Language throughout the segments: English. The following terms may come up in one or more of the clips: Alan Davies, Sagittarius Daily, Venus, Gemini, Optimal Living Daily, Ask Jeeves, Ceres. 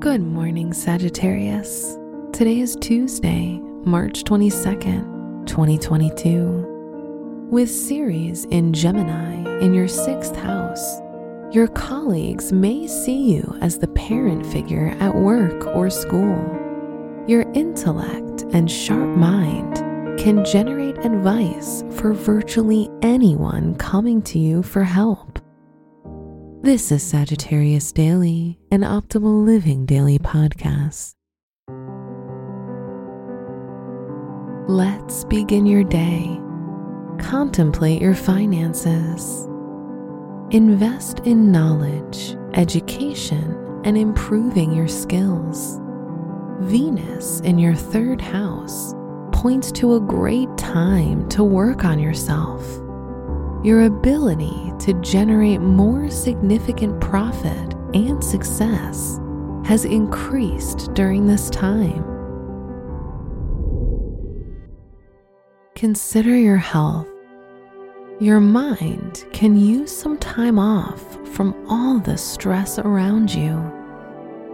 Good morning, Sagittarius. Today is Tuesday, March 22nd, 2022. With Ceres in Gemini in your 6th house, your colleagues may see you as the parent figure at work or school. Your intellect and sharp mind can generate advice for virtually anyone coming to you for help. This is Sagittarius Daily, an Optimal Living Daily podcast. Let's begin your day. Contemplate your finances. Invest in knowledge, education, and improving your skills. Venus in your 3rd house points to a great time to work on yourself. Your ability to generate more significant profit and success has increased during this time. Consider your health. Your mind can use some time off from all the stress around you.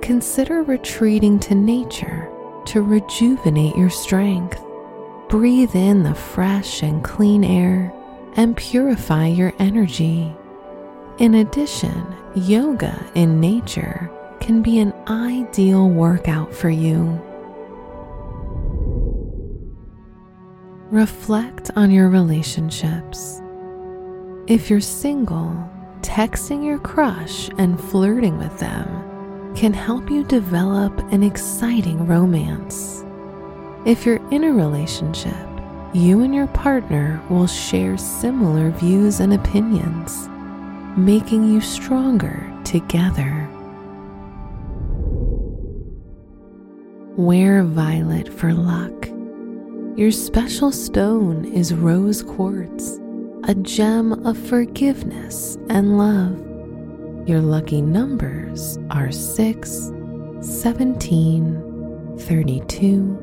Consider retreating to nature to rejuvenate your strength. Breathe in the fresh and clean air and purify your energy. In addition, yoga in nature can be an ideal workout for you. Reflect on your relationships. If you're single, texting your crush and flirting with them can help you develop an exciting romance. If you're in a relationship, you and your partner will share similar views and opinions, making you stronger together. Wear violet for luck. Your special stone is rose quartz, a gem of forgiveness and love. Your lucky numbers are 6, 17, 32,